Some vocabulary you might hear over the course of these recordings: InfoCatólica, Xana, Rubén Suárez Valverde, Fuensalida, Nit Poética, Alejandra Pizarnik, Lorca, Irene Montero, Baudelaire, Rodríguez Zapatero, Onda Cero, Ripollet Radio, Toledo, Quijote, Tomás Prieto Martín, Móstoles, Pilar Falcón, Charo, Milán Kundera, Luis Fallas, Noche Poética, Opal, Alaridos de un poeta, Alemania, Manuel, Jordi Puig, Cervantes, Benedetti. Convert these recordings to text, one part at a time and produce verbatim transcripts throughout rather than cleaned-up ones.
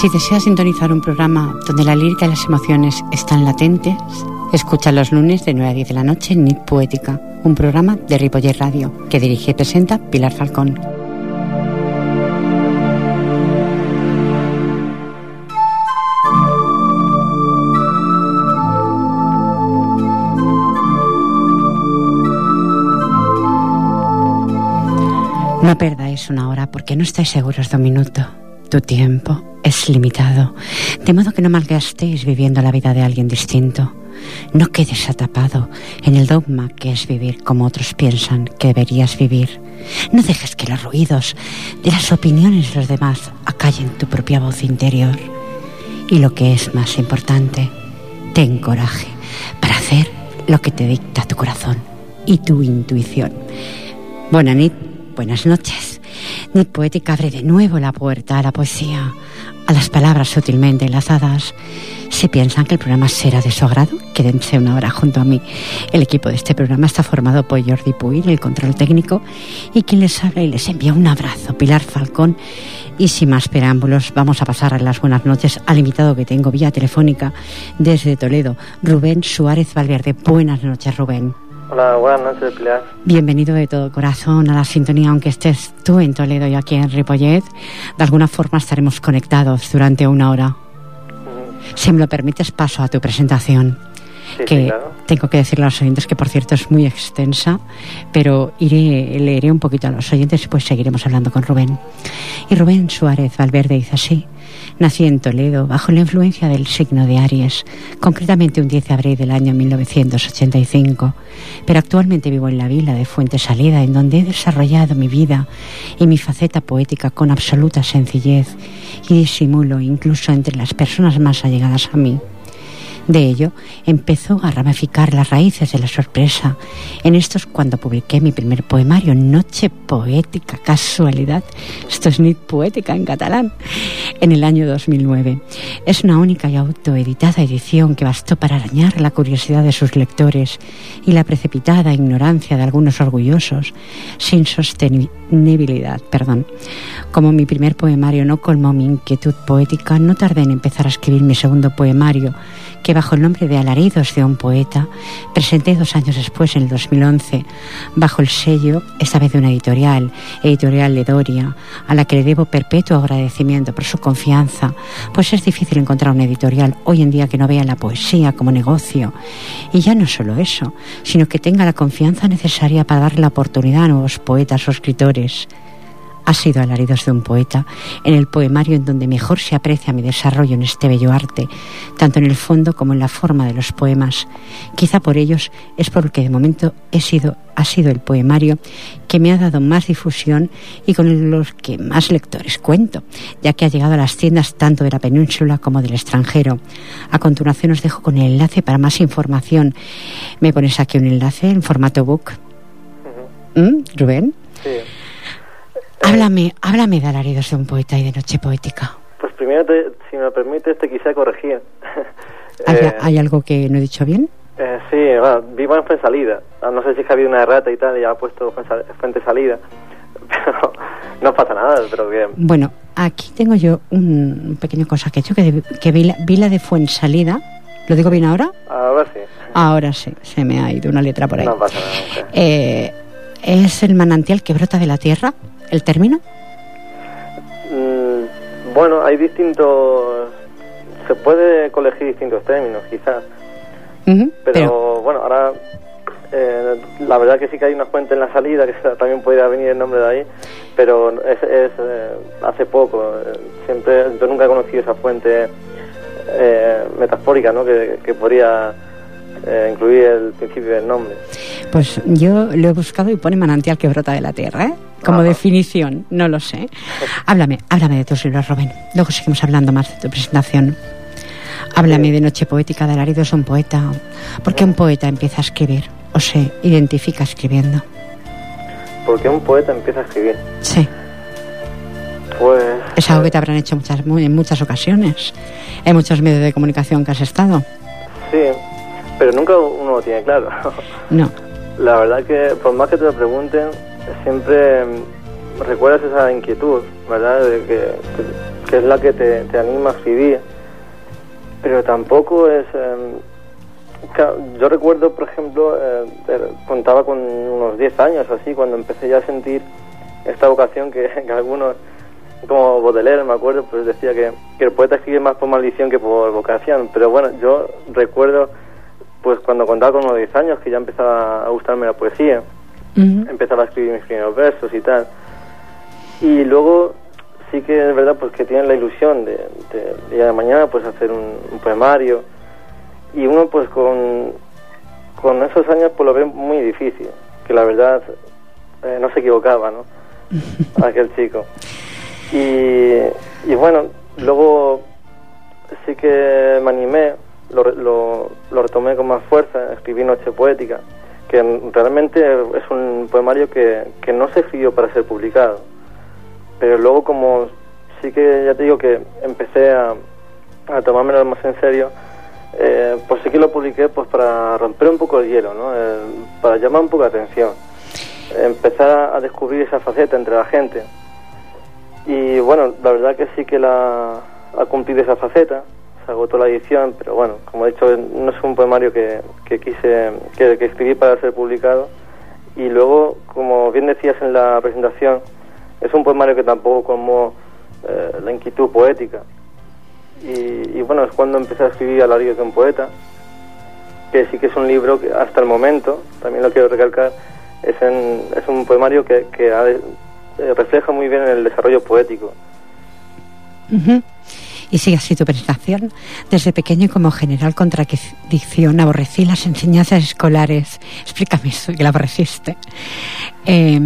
Si deseas sintonizar un programa donde la lírica y las emociones están latentes, escucha los lunes de nueve a diez de la noche en Nit Poética, un programa de Ripollet Radio, que dirige y presenta Pilar Falcón. No perdáis una hora porque no estáis seguros de un minuto. Tu tiempo es limitado, de modo que no malgastéis viviendo la vida de alguien distinto. No quedes atrapado en el dogma que es vivir como otros piensan que deberías vivir. No dejes que los ruidos de las opiniones de los demás acallen tu propia voz interior. Y lo que es más importante, ten coraje para hacer lo que te dicta tu corazón y tu intuición. Bona nit. Buenas noches. Nit Poética abre de nuevo la puerta a la poesía, a las palabras sutilmente enlazadas. Si piensan que el programa será de su agrado, quédense una hora junto a mí. El equipo de este programa está formado por Jordi Puig, el control técnico, y quien les habla y les envía un abrazo, Pilar Falcón. Y sin más preámbulos, vamos a pasar a las buenas noches al invitado que tengo vía telefónica desde Toledo, Rubén Suárez Valverde. Buenas noches, Rubén. Hola, buenas noches, Pilar. Bienvenido de todo corazón a la sintonía, aunque estés tú en Toledo y aquí en Ripollet. De alguna forma estaremos conectados durante una hora. Mm. Si me lo permites, paso a tu presentación. Sí, que sí, claro. Tengo que decirle a los oyentes que, por cierto, es muy extensa, pero iré, leeré un poquito a los oyentes y pues seguiremos hablando con Rubén. Y Rubén Suárez Valverde dice así: nací en Toledo bajo la influencia del signo de Aries, concretamente un diez de abril del año mil novecientos ochenta y cinco, pero actualmente vivo en la villa de Fuensalida, en donde he desarrollado mi vida y mi faceta poética con absoluta sencillez y disimulo incluso entre las personas más allegadas a mí. De ello empezó a ramificar las raíces de la sorpresa. En esto es cuando publiqué mi primer poemario, Noche Poética, casualidad. Esto es Nit Poética en catalán, en el año dos mil nueve. Es una única y autoeditada edición que bastó para arañar la curiosidad de sus lectores y la precipitada ignorancia de algunos orgullosos, sin sostenibilidad, perdón. Como mi primer poemario no colmó mi inquietud poética, no tardé en empezar a escribir mi segundo poemario, que bajo el nombre de Alaridos de un Poeta presenté dos años después, en el dos mil once, bajo el sello, esta vez de una editorial, Editorial Ledoria, a la que le debo perpetuo agradecimiento por su confianza, pues es difícil encontrar una editorial hoy en día que no vea la poesía como negocio. Y ya no solo eso, sino que tenga la confianza necesaria para darle la oportunidad a nuevos poetas o escritores. Ha sido Alaridos de un Poeta, en el poemario en donde mejor se aprecia mi desarrollo en este bello arte, tanto en el fondo como en la forma de los poemas. Quizá por ellos es porque de momento he sido, ha sido el poemario que me ha dado más difusión y con los que más lectores cuento, ya que ha llegado a las tiendas tanto de la península como del extranjero. A continuación os dejo con el enlace para más información. Me pones aquí un enlace en formato book. Uh-huh. ¿Mm, Rubén? Sí. Háblame, háblame de Alaridos de un Poeta y de Noche Poética. Pues primero, te, si me lo permites, te quisiera corregir. ¿Hay, eh, ¿Hay algo que no he dicho bien? Eh, sí, bueno, vivo en Fuensalida. No sé si es que ha habido una errata y tal, y ha puesto Fuensalida. Pero no pasa nada, pero bien. Bueno, aquí tengo yo un pequeño cosa que he hecho, que, que vi, la, vi la de Fuensalida. ¿Lo digo bien ahora? Ahora sí. Ahora sí, se me ha ido una letra por ahí. No pasa nada. Okay. Eh, ¿Es el manantial que brota de la tierra el término? Mm, bueno, hay distintos... Se puede colegir distintos términos, quizás. Uh-huh, pero, pero, bueno, ahora... Eh, la verdad que sí que hay una fuente en la salida, que también podría venir el nombre de ahí, pero es... es eh, hace poco. Eh, siempre... Yo nunca he conocido esa fuente eh, metafórica, ¿no? Que, que podría... Eh, incluir el principio del nombre. Pues yo lo he buscado y pone manantial que brota de la tierra, ¿eh? Como Ajá. definición, no lo sé. Háblame, háblame de tus libros, Rubén. Luego seguimos hablando más de tu presentación. Háblame sí. de Noche Poética, de Alaridos de un Poeta. ¿Por qué un poeta empieza a escribir? O se identifica escribiendo. ¿Por qué un poeta empieza a escribir? Sí. Pues... Es algo que te habrán hecho muchas, en muchas ocasiones, en muchos medios de comunicación que has estado. Sí. Pero nunca uno lo tiene claro. No. La verdad que, por más que te lo pregunten, siempre recuerdas esa inquietud, ¿verdad? De que, que es la que te, te anima a escribir, pero tampoco es... Eh, yo recuerdo, por ejemplo, eh, contaba con unos diez años así, cuando empecé ya a sentir esta vocación que, que algunos, como Baudelaire, me acuerdo, pues decía que, que el poeta escribe más por maldición que por vocación, pero bueno, yo recuerdo, pues cuando contaba con unos diez años, que ya empezaba a gustarme la poesía, uh-huh. empezaba a escribir mis primeros versos y tal, y luego... sí que es verdad pues que tienen la ilusión de, de, de día de mañana pues hacer un, un poemario, y uno pues con, con esos años pues lo ve muy difícil, que la verdad eh, no se equivocaba, ¿no? Aquel chico. Y, y bueno, luego sí que me animé, lo, lo, lo retomé con más fuerza, escribí Noche Poética, que realmente es un poemario que, que no se escribió para ser publicado. Pero luego, como sí que ya te digo que empecé a, a tomármelo más en serio, eh, pues sí que lo publiqué pues para romper un poco el hielo, ¿no? Eh, para llamar un poco la atención, empezar a descubrir esa faceta entre la gente. Y bueno, la verdad que sí que la ha cumplido esa faceta, se agotó la edición, pero bueno, como he dicho, no es un poemario que, que quise que, que escribí para ser publicado. Y luego, como bien decías en la presentación, es un poemario que tampoco como eh, la inquietud poética. Y, y bueno, es cuando empecé a escribir Alaridos de un Poeta, que sí que es un libro que hasta el momento, también lo quiero recalcar, es, en, es un poemario que, que ha, eh, refleja muy bien el desarrollo poético. Uh-huh. Y sigue así tu presentación. Desde pequeño y como general contradicción aborrecí las enseñanzas escolares. Explícame eso, que la aborreciste. Eh...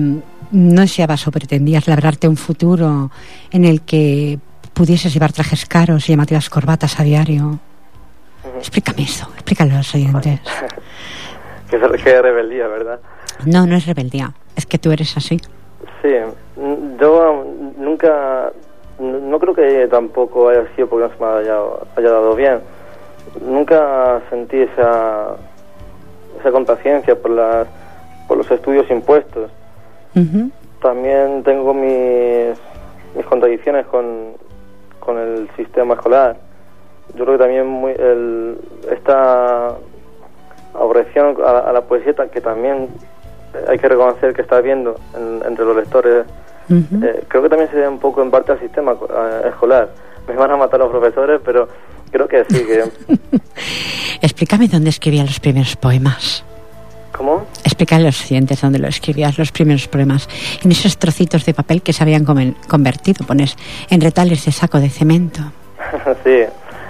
¿No deseabas o pretendías labrarte un futuro en el que pudieses llevar trajes caros y llamativas corbatas a diario? Uh-huh. Explícame eso, explícalo a los oyentes. Qué, qué rebeldía, ¿verdad? No, no es rebeldía, es que tú eres así. Sí, yo nunca, no creo que tampoco haya sido porque no se me haya, haya dado bien. Nunca sentí esa, esa complacencia por, las, por los estudios impuestos. Uh-huh. También tengo mis, mis contradicciones con, con el sistema escolar. Yo creo que también muy, el, esta aborreción a, a la poesía, que también hay que reconocer que está habiendo en, entre los lectores, uh-huh. eh, creo que también se debe un poco en parte al sistema eh, escolar. Me van a matar los profesores, pero creo que sí. Que... Explícame dónde escribía los primeros poemas. ¿Cómo? Explica a los siguientes donde lo escribías, los primeros poemas. En esos trocitos de papel que se habían comen, convertido, pones, en retales de saco de cemento. Sí,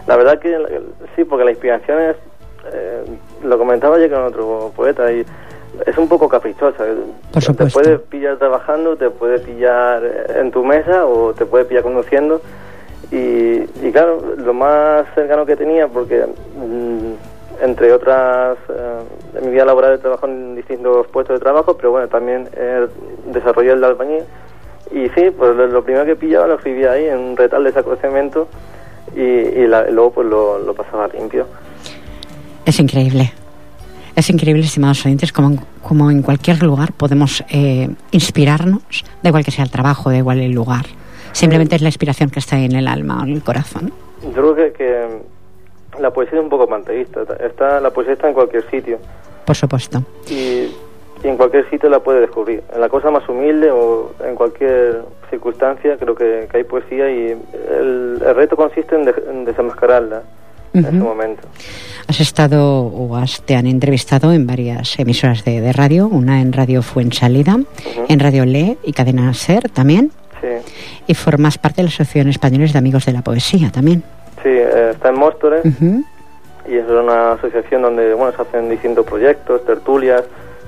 la verdad que sí, porque la inspiración es... Eh, lo comentaba yo con otro poeta y es un poco caprichosa. Por supuesto. Te puede pillar trabajando, te puede pillar en tu mesa o te puede pillar conduciendo. Y, y claro, lo más cercano que tenía, porque... Mmm, entre otras, eh, en mi vida laboral he trabajado en distintos puestos de trabajo, pero bueno, también eh, desarrollé el de albañil. Y sí, pues lo, lo primero que pillaba lo escribía ahí, en un retal de saco de cemento, y, y la, luego pues lo, lo pasaba limpio. Es increíble. Es increíble, estimados oyentes, como en, como en cualquier lugar podemos eh, inspirarnos, da igual que sea el trabajo, da igual el lugar. Simplemente sí. Es la inspiración que está en el alma o en el corazón. Yo creo que... que la poesía es un poco panteísta. Está, la poesía está en cualquier sitio. Por supuesto. Y, y en cualquier sitio la puede descubrir. En la cosa más humilde o en cualquier circunstancia creo que, que hay poesía, y el, el reto consiste en, de, en desenmascararla uh-huh. en ese momento. Has estado o has, te han entrevistado en varias emisoras de, de radio, una en Radio Fuensalida, uh-huh. en Radio Le y Cadena Ser también. Sí. Y formas parte de la Asociación Española de Amigos de la Poesía también. Sí, eh, está en Móstoles uh-huh. y es una asociación donde bueno se hacen distintos proyectos, tertulias,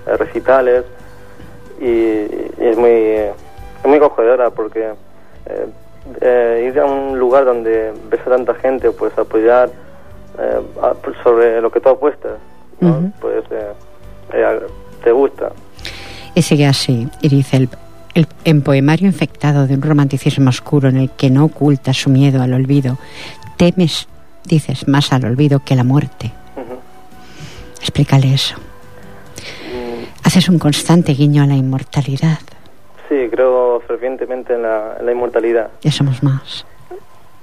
eh, recitales y, y es muy eh, es muy acogedora porque eh, eh, ir a un lugar donde ves a tanta gente, pues apoyar eh, a, sobre lo que tú apuestas, ¿no? Uh-huh. Pues eh, eh, te gusta. Y sigue así, y dice el... El empoemario infectado de un romanticismo oscuro en el que no oculta su miedo al olvido. Temes, dices, más al olvido que a la muerte. Uh-huh. Explícale eso. Mm. Haces un constante guiño a la inmortalidad. Sí, creo fervientemente en la, en la inmortalidad. Ya somos más.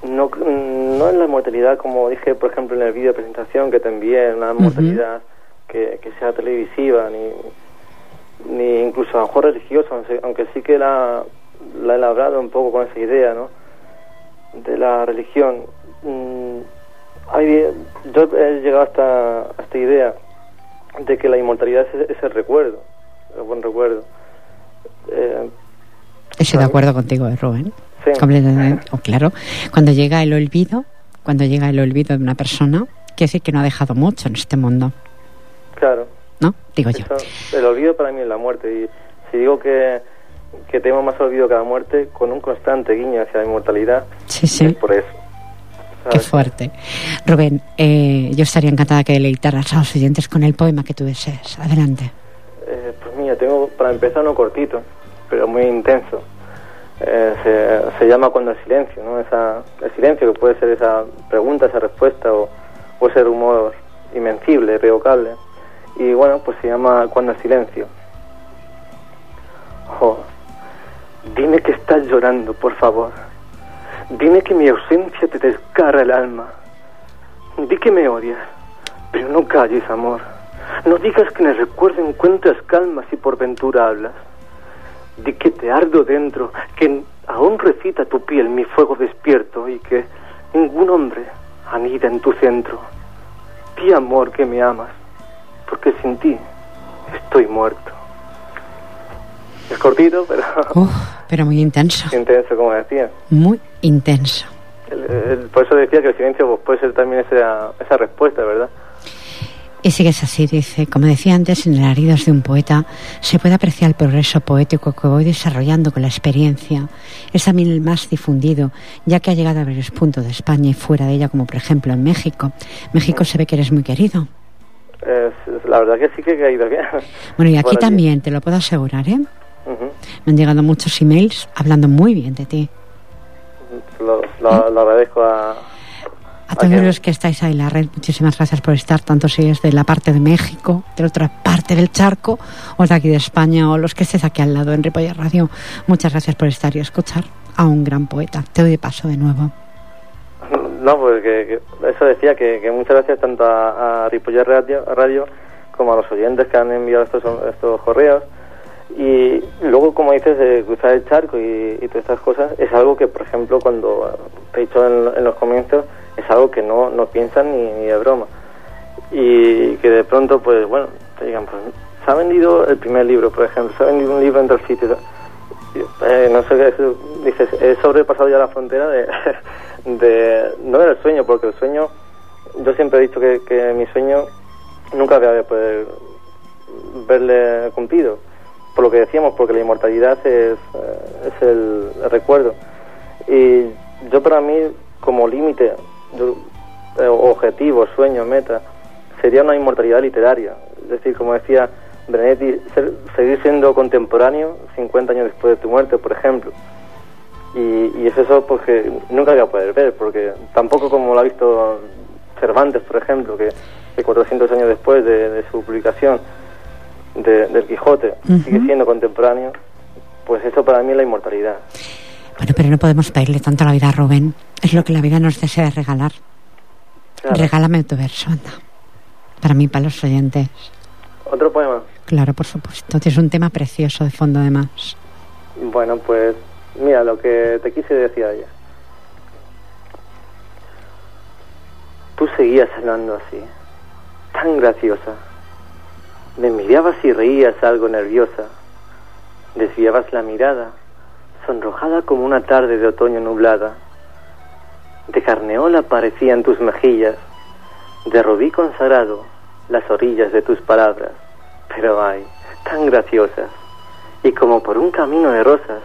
No, no en la mortalidad, como dije, por ejemplo, en el vídeo de presentación que te envié, una mortalidad uh-huh. que, que sea televisiva, ni, ni incluso a lo mejor religiosa, aunque sí que la, la he labrado un poco con esa idea, ¿no?, de la religión. Mm, hay, yo he llegado hasta, a esta idea de que la inmortalidad es, es el recuerdo, el buen recuerdo. Eh, Estoy de acuerdo contigo, Rubén. Sí. Completamente, o claro, cuando llega el olvido, cuando llega el olvido de una persona, quiere decir que no ha dejado mucho en este mundo. Claro. ¿No? Digo yo. Eso, el olvido para mí es la muerte, y si digo que, que tengo más olvido que la muerte, con un constante guiño hacia la inmortalidad, sí, sí. Es por eso. ¿Sabes? Qué fuerte. Rubén, eh, yo estaría encantada que deleitaras a los oyentes con el poema que tú desees. Adelante. Eh, pues mira, tengo para empezar uno cortito, pero muy intenso. Eh, se, se llama Cuando el silencio, ¿no? Esa, el silencio que puede ser esa pregunta, esa respuesta, o, o ese rumor invencible, irrevocable. Y bueno, pues se llama Cuando el silencio. Oh, dime que estás llorando, por favor. Dime que mi ausencia te desgarra el alma. Di que me odias, pero no calles, amor. No digas que en el recuerdo encuentras calma si por ventura hablas. Di que te ardo dentro, que aún recita tu piel mi fuego despierto, y que ningún hombre anida en tu centro. Di, amor, que me amas, porque sin ti estoy muerto. Es cortito, pero... Uf, pero muy intenso. Intenso, como decía. Muy intenso. El, el, por eso decía que el silencio pues, puede ser también esa, esa respuesta, ¿verdad? Y sigues así, dice, como decía antes, en el Alaridos de un poeta se puede apreciar el progreso poético que voy desarrollando con la experiencia. Es también el más difundido, ya que ha llegado a varios puntos de España y fuera de ella, como por ejemplo en México. México se ve que eres muy querido. Eh, la verdad que sí que he caído bien. Bueno, y aquí también, te lo puedo asegurar, ¿eh? Uh-huh. Me han llegado muchos emails hablando muy bien de ti. Lo, lo, ¿Eh? lo agradezco a... A todos okay. los que estáis ahí en la red, muchísimas gracias por estar, tanto si es de la parte de México, de la otra parte del charco, o de aquí de España, o los que estéis aquí al lado en Ripollet Radio. Muchas gracias por estar y escuchar a un gran poeta. Te doy de paso de nuevo. No, pues que, que eso decía, que, que muchas gracias tanto a, a Ripollet Radio, Radio como a los oyentes que han enviado estos, estos correos. Y luego, como dices, de cruzar el charco y, y todas estas cosas, es algo que, por ejemplo, cuando te he dicho en, en los comienzos, es algo que no, no piensan ni, ni de broma. Y que de pronto, pues bueno, te digan, pues se ha vendido el primer libro, por ejemplo, se ha vendido un libro en tal sitio. Eh, no sé qué es, dices, he sobrepasado ya la frontera de, de no era el sueño, porque el sueño, yo siempre he dicho que, que mi sueño nunca había de poder verle cumplido. Por lo que decíamos, porque la inmortalidad es, es el, el recuerdo. Y yo, para mí, como límite, eh, objetivo, sueño, meta, sería una inmortalidad literaria. Es decir, como decía Benedetti, ser, seguir siendo contemporáneo cincuenta años después de tu muerte, por ejemplo. Y, y es eso porque nunca voy a poder ver, porque tampoco como lo ha visto Cervantes, por ejemplo, que, que cuatrocientos años después de, de su publicación De, del Quijote uh-huh. sigue siendo contemporáneo. Pues eso para mí es la inmortalidad. Bueno, pero no podemos pedirle tanto a la vida, Rubén. Es lo que la vida nos desea regalar. Claro. Regálame tu verso, anda. Para mí, para los oyentes. ¿Otro poema? Claro, por supuesto. Es un tema precioso de fondo, además. Bueno, pues mira lo que te quise decir ayer. Tú seguías hablando así, tan graciosa. Me mirabas y reías algo nerviosa. Desviabas la mirada, sonrojada como una tarde de otoño nublada. De carneola parecían tus mejillas, de rubí consagrado las orillas de tus palabras. Pero ay, tan graciosas. Y como por un camino de rosas,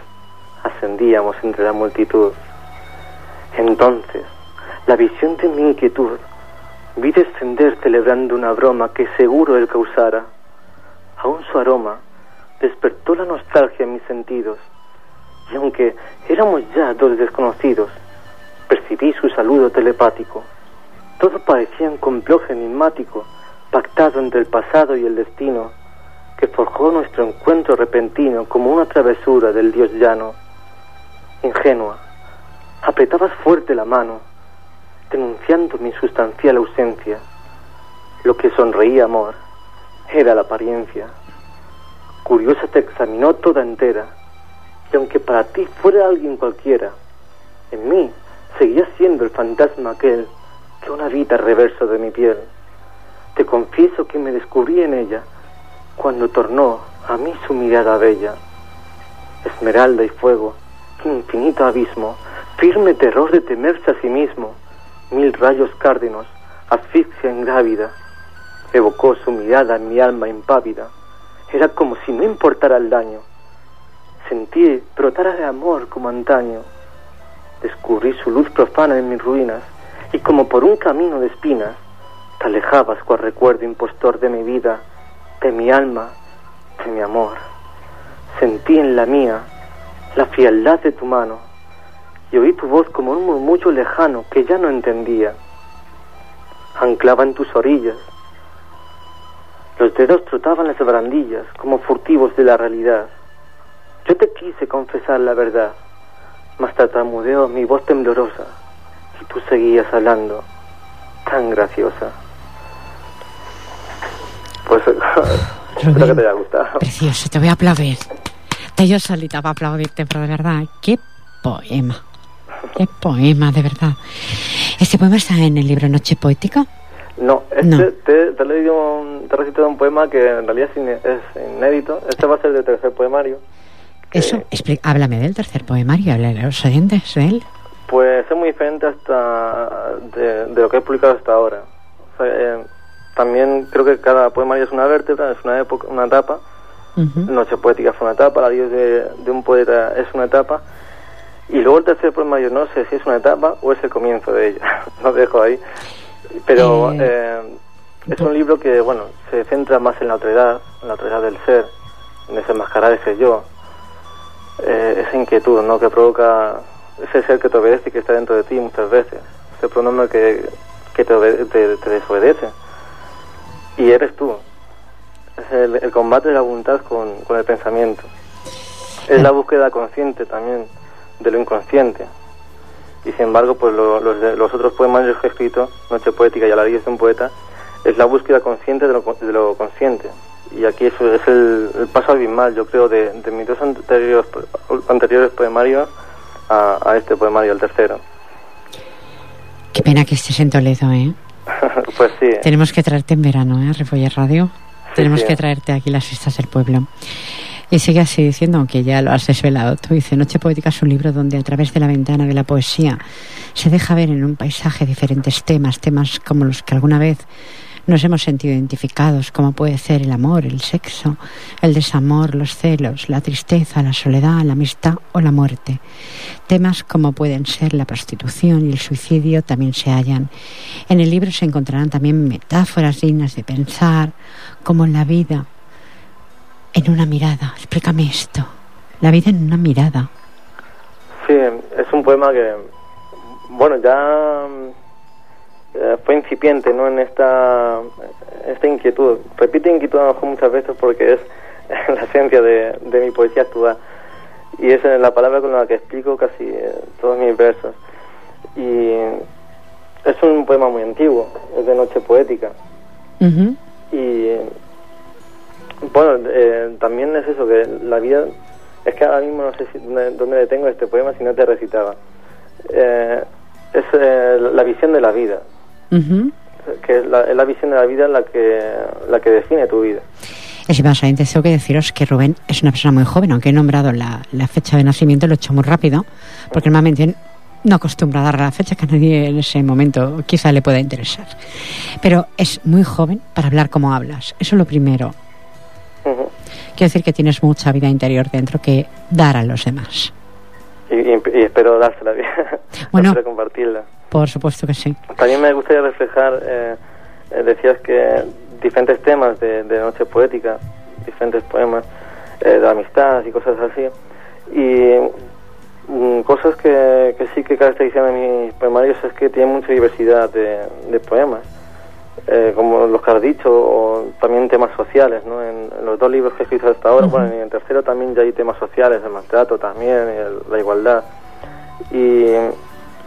ascendíamos entre la multitud. Entonces, la visión de mi inquietud, vi descender celebrando una broma que seguro él causara. Aún su aroma despertó la nostalgia en mis sentidos, y aunque éramos ya dos desconocidos, percibí su saludo telepático. Todo parecía un complot enigmático, pactado entre el pasado y el destino, que forjó nuestro encuentro repentino como una travesura del dios llano. Ingenua, apretabas fuerte la mano, denunciando mi sustancial ausencia. Lo que sonreía amor era la apariencia. Curiosa te examinó toda entera, y aunque para ti fuera alguien cualquiera, en mí seguía siendo el fantasma aquel que aún habita al reverso de mi piel. Te confieso que me descubrí en ella cuando tornó a mí su mirada bella. Esmeralda y fuego, infinito abismo, firme terror de temerse a sí mismo, mil rayos cárdenos, asfixia ingrávida, evocó su mirada en mi alma impávida. Era como si no importara el daño. Sentí brotar de amor como antaño. Descubrí su luz profana en mis ruinas, y como por un camino de espinas te alejabas cual recuerdo impostor de mi vida, de mi alma, de mi amor. Sentí en la mía la frialdad de tu mano, y oí tu voz como un murmullo lejano que ya no entendía. Anclaba en tus orillas, los dedos trotaban las barandillas como furtivos de la realidad. Yo te quise confesar la verdad, mas tartamudeó mi voz temblorosa, y tú seguías hablando, tan graciosa. Pues Rubén, espero que te haya gustado. Precioso, te voy a aplaudir. Te yo solita para aplaudirte, pero de verdad, qué poema. Qué poema, de verdad. ¿Este poema está en el libro Noche Poética? No, este no. Te, te, le un, te he recitado un poema que en realidad es, in, es inédito. Este va a ser del tercer poemario. Eso, eh, explica, háblame del tercer poemario, háblale a los oyentes de él. Pues es muy diferente hasta de, de lo que he publicado hasta ahora. O sea, eh, también creo que cada poemario es una vértebra, es una época, una etapa. Uh-huh. Noche Poética fue una etapa, Alaridos de, de un poeta es una etapa. Y luego el tercer poemario no sé si es una etapa o es el comienzo de ella. Lo dejo ahí. Pero eh, eh, es un libro que, bueno, se centra más en la otredad, en la otredad del ser, en desenmascarar ese yo, eh, esa inquietud, ¿no?, que provoca ese ser que te obedece y que está dentro de ti muchas veces, ese pronombre que, que te, obede- te, te desobedece. Y eres tú. Es el, el combate de la voluntad con, con el pensamiento. Es la búsqueda consciente también de lo inconsciente. Y sin embargo, pues lo, los, los otros poemas que he escrito, Noche Poética y Alaridos de un Poeta, es la búsqueda consciente de lo, de lo consciente. Y aquí es, es el, el paso abismal, yo creo, de, de mis dos anteriores, anteriores poemarios a, a este poemario, el tercero. Qué pena que estés en Toledo, ¿eh? Pues sí. Tenemos que traerte en verano, ¿eh? Ripollet Radio. Sí, Tenemos sí. que traerte aquí las fiestas del pueblo. Y sigue así diciendo, aunque ya lo has desvelado tú, dice: Noche Poética es un libro donde a través de la ventana de la poesía se deja ver en un paisaje diferentes temas, temas como los que alguna vez nos hemos sentido identificados, como puede ser el amor, el sexo, el desamor, los celos, la tristeza, la soledad, la amistad o la muerte. Temas como pueden ser la prostitución y el suicidio también se hallan. En el libro se encontrarán también metáforas dignas de pensar, como la vida en una mirada. Explícame esto. La vida en una mirada. Sí, es un poema que, bueno, ya eh, fue incipiente, ¿no?, en esta esta inquietud. Repite inquietud a lo mejor muchas veces porque es la esencia de, de mi poesía actual. Y es la palabra con la que explico casi eh, todos mis versos. Y es un poema muy antiguo, es de Noche Poética. Uh-huh. Y bueno, eh, también es eso, que la vida... Es que ahora mismo no sé si, dónde, dónde le tengo este poema si no te recitaba. Eh, es eh, la visión de la vida. Uh-huh. Que es la, es la visión de la vida la que, la que define tu vida. Es más, tengo que deciros que Rubén es una persona muy joven, aunque he nombrado la, la fecha de nacimiento, lo he hecho muy rápido, porque normalmente no acostumbro a dar la fecha, que a nadie en ese momento quizá le pueda interesar. Pero es muy joven para hablar como hablas, eso es lo primero. Uh-huh. Quiero decir que tienes mucha vida interior dentro que dar a los demás. Y, y, y espero dársela bien. Bueno, espero compartirla. Por supuesto que sí. También me gustaría reflejar, eh, decías que diferentes temas de, de Noche Poética, diferentes poemas eh, de amistad y cosas así. Y mm, cosas que, que sí que caracterizan a mis poemarios es que tienen mucha diversidad de, de poemas. Eh, como los que has dicho, o también temas sociales, ¿no? En, en los dos libros que he escrito hasta ahora, uh-huh. bueno, en el tercero también ya hay temas sociales, el maltrato también, el, la igualdad. Y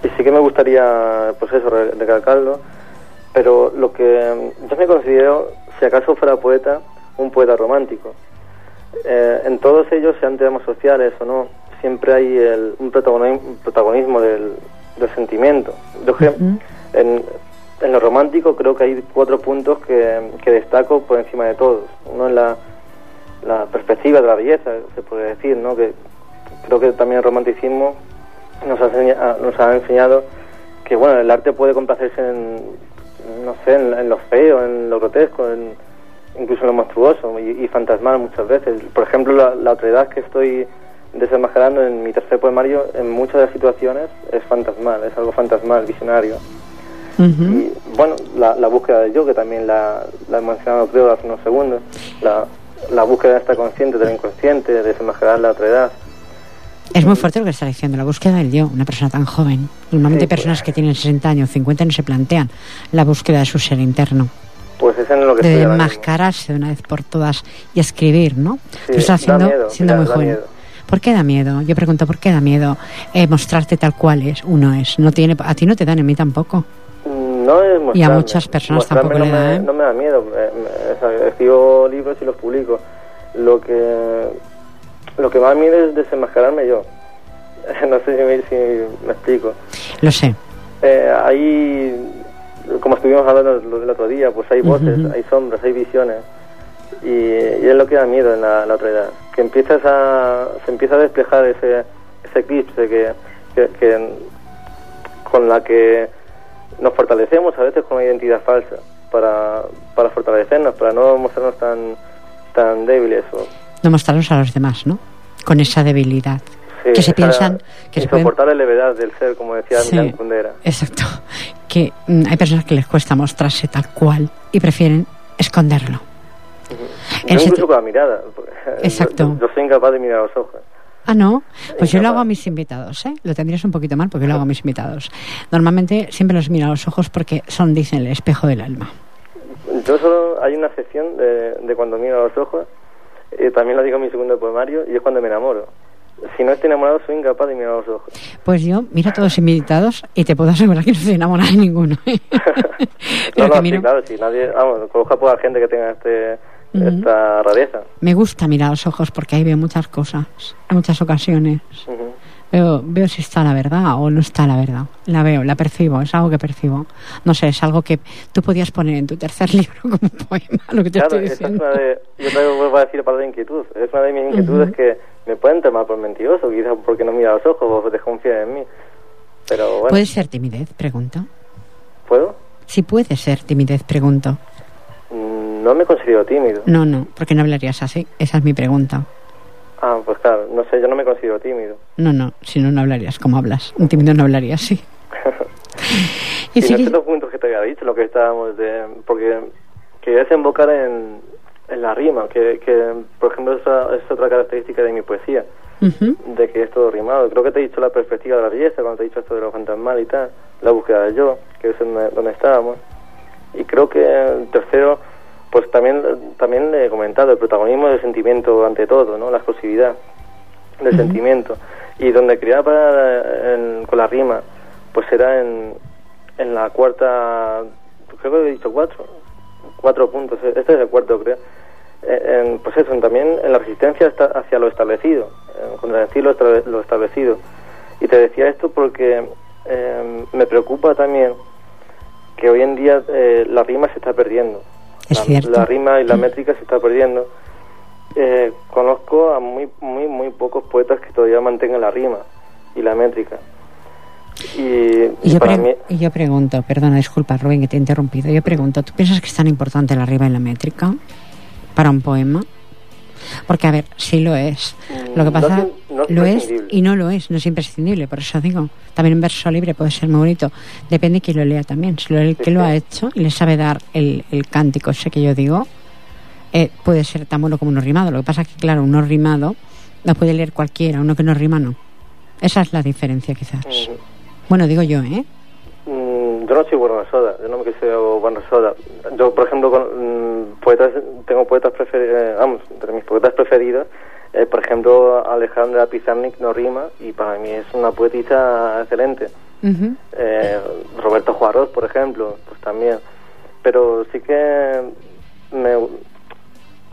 y sí que me gustaría, pues eso, recalcarlo, pero lo que yo me considero, si acaso fuera poeta, un poeta romántico. Eh, en todos ellos, sean temas sociales o no, siempre hay el, un protagonismo del, del sentimiento. Yo creo, uh-huh. en, en lo romántico creo que hay cuatro puntos que, que destaco por encima de todos. Uno es la, la perspectiva de la belleza, se puede decir, ¿no? Que creo que también el romanticismo nos ha, enseña, nos ha enseñado que, bueno, el arte puede complacerse en, no sé, en, en lo feo, en lo grotesco, en, incluso en lo monstruoso y, y fantasmal muchas veces. Por ejemplo, la, la otredad que estoy desenmascarando en mi tercer poemario, en muchas de las situaciones es fantasmal, es algo fantasmal, visionario. Uh-huh. Y bueno, la, la búsqueda del yo, que también la, la he mencionado creo hace unos segundos, la, la búsqueda de estar consciente, del inconsciente, de desenmascarar la otredad. Es muy fuerte lo que está diciendo, la búsqueda del yo, una persona tan joven. Normalmente sí, pues, personas que tienen sesenta años, cincuenta, no se plantean la búsqueda de su ser interno. Pues es en lo que de estoy enmascararse de una vez por todas y escribir, ¿no? Sí, lo está haciendo miedo, siendo mira, muy joven. Miedo. ¿Por qué da miedo? Yo pregunto, ¿por qué da miedo eh, mostrarte tal cual es, uno es? No tiene, a ti no te dan, a mí tampoco. No es mostrarme. Y a muchas personas mostrarme tampoco no le da, ¿eh? No me da miedo. Eh, escribo libros y los publico. Lo que... Lo que más miedo es desenmascararme yo. No sé si me, si me explico. Lo sé. Eh, ahí, como estuvimos hablando el otro día, pues hay voces, uh-huh. hay sombras, hay visiones. Y, y es lo que da miedo en la, la otra edad. Que empiezas a, se empieza a desplejar ese, ese eclipse que, que, que con la que nos fortalecemos a veces con una identidad falsa. Para, para fortalecernos, para no mostrarnos tan, tan débiles o... No mostrarlos a los demás, ¿no? Con esa debilidad. Sí, que se piensan... que se pueden... soportar la levedad del ser, como decía sí, Milán Kundera. Exacto. Que mm, hay personas que les cuesta mostrarse tal cual y prefieren esconderlo. Uh-huh. Yo incluso seti... con la mirada. Exacto. Yo, yo soy incapaz de mirar a los ojos. Ah, ¿no? Pues incapaz. Yo lo hago a mis invitados, ¿eh? Lo tendrías un poquito mal porque yo lo hago a mis invitados. Normalmente siempre los miro a los ojos porque son, dicen, el espejo del alma. Yo solo... Hay una sección de, de cuando miro a los ojos... Eh, también lo digo en mi segundo poemario, y es cuando me enamoro. Si no estoy enamorado, soy incapaz de mirar los ojos. Pues yo miro a todos invitados y te puedo asegurar que no estoy enamorada de ninguno. No, no, miro... sí, claro, sí, nadie... Vamos, conozco a poca gente que tenga este... Uh-huh. esta rareza. Me gusta mirar los ojos porque ahí veo muchas cosas, en muchas ocasiones. Uh-huh. Veo, veo si está la verdad o no está la verdad. La veo, la percibo, es algo que percibo. No sé, es algo que tú podías poner en tu tercer libro como poema, lo que te claro, estoy diciendo. Claro, es yo también vuelvo a decir para la inquietud. Es una de mis inquietudes uh-huh. que me pueden tomar por mentiroso, quizás porque no mira los ojos o desconfía en mí. Pero bueno. ¿Puede ser timidez? Pregunto. ¿Puedo? Sí, puede ser timidez, pregunto. No me considero tímido. No, no, porque no hablarías así. Esa es mi pregunta. Ah, pues claro, no sé, yo no me considero tímido. No, no, si no, no hablarías como hablas. Un tímido no hablaría así. Y, y si no que... sé los puntos que te había dicho, lo que estábamos de... Porque quería desembocar en, en la rima, que, que por ejemplo esa, es otra característica de mi poesía, uh-huh. de que es todo rimado. Creo que te he dicho la perspectiva de la belleza, cuando te he dicho esto de lo fantasmal y tal, la búsqueda de yo, que es donde, donde estábamos. Y creo que el tercero... Pues también, también le he comentado el protagonismo del sentimiento ante todo, ¿no? La exclusividad del uh-huh. sentimiento. Y donde quería parar en, con la rima, pues será en, en la cuarta, creo que he dicho cuatro, cuatro puntos, este es el cuarto creo. En, pues eso, en, también en la resistencia hacia lo establecido, contradecir lo, lo establecido. Y te decía esto porque eh, me preocupa también que hoy en día eh, la rima se está perdiendo. La, la rima y la métrica se está perdiendo. Eh, conozco a muy muy muy pocos poetas que todavía mantengan la rima y la métrica. Y, y, y, yo, para pregu- mí... y yo pregunto, perdona, disculpa Rubén que te he interrumpido, yo pregunto, ¿tú piensas que es tan importante la rima y la métrica para un poema? Porque a ver, sí lo es. Lo que pasa no, no es lo es y no lo es, no es imprescindible, por eso digo. También en verso libre puede ser muy bonito. Depende de quién lo lea también. Si lo, el que sí, lo sí. ha hecho y le sabe dar el, el cántico ese que yo digo, eh, puede ser tan bueno como uno rimado. Lo que pasa es que, claro, uno rimado lo puede leer cualquiera, uno que no rima no. Esa es la diferencia quizás. Mm. Bueno, digo yo, ¿eh? Mm, yo no soy bueno en soda, yo no me quiseo bueno en soda. Yo, por ejemplo, con, mmm, poetas, tengo poetas preferidos, eh, vamos, entre mis poetas preferidos, eh, por ejemplo, Alejandra Pizarnik no rima y para mí es una poetisa excelente. Uh-huh. eh, Roberto Juarroz, por ejemplo, pues también. Pero sí que me,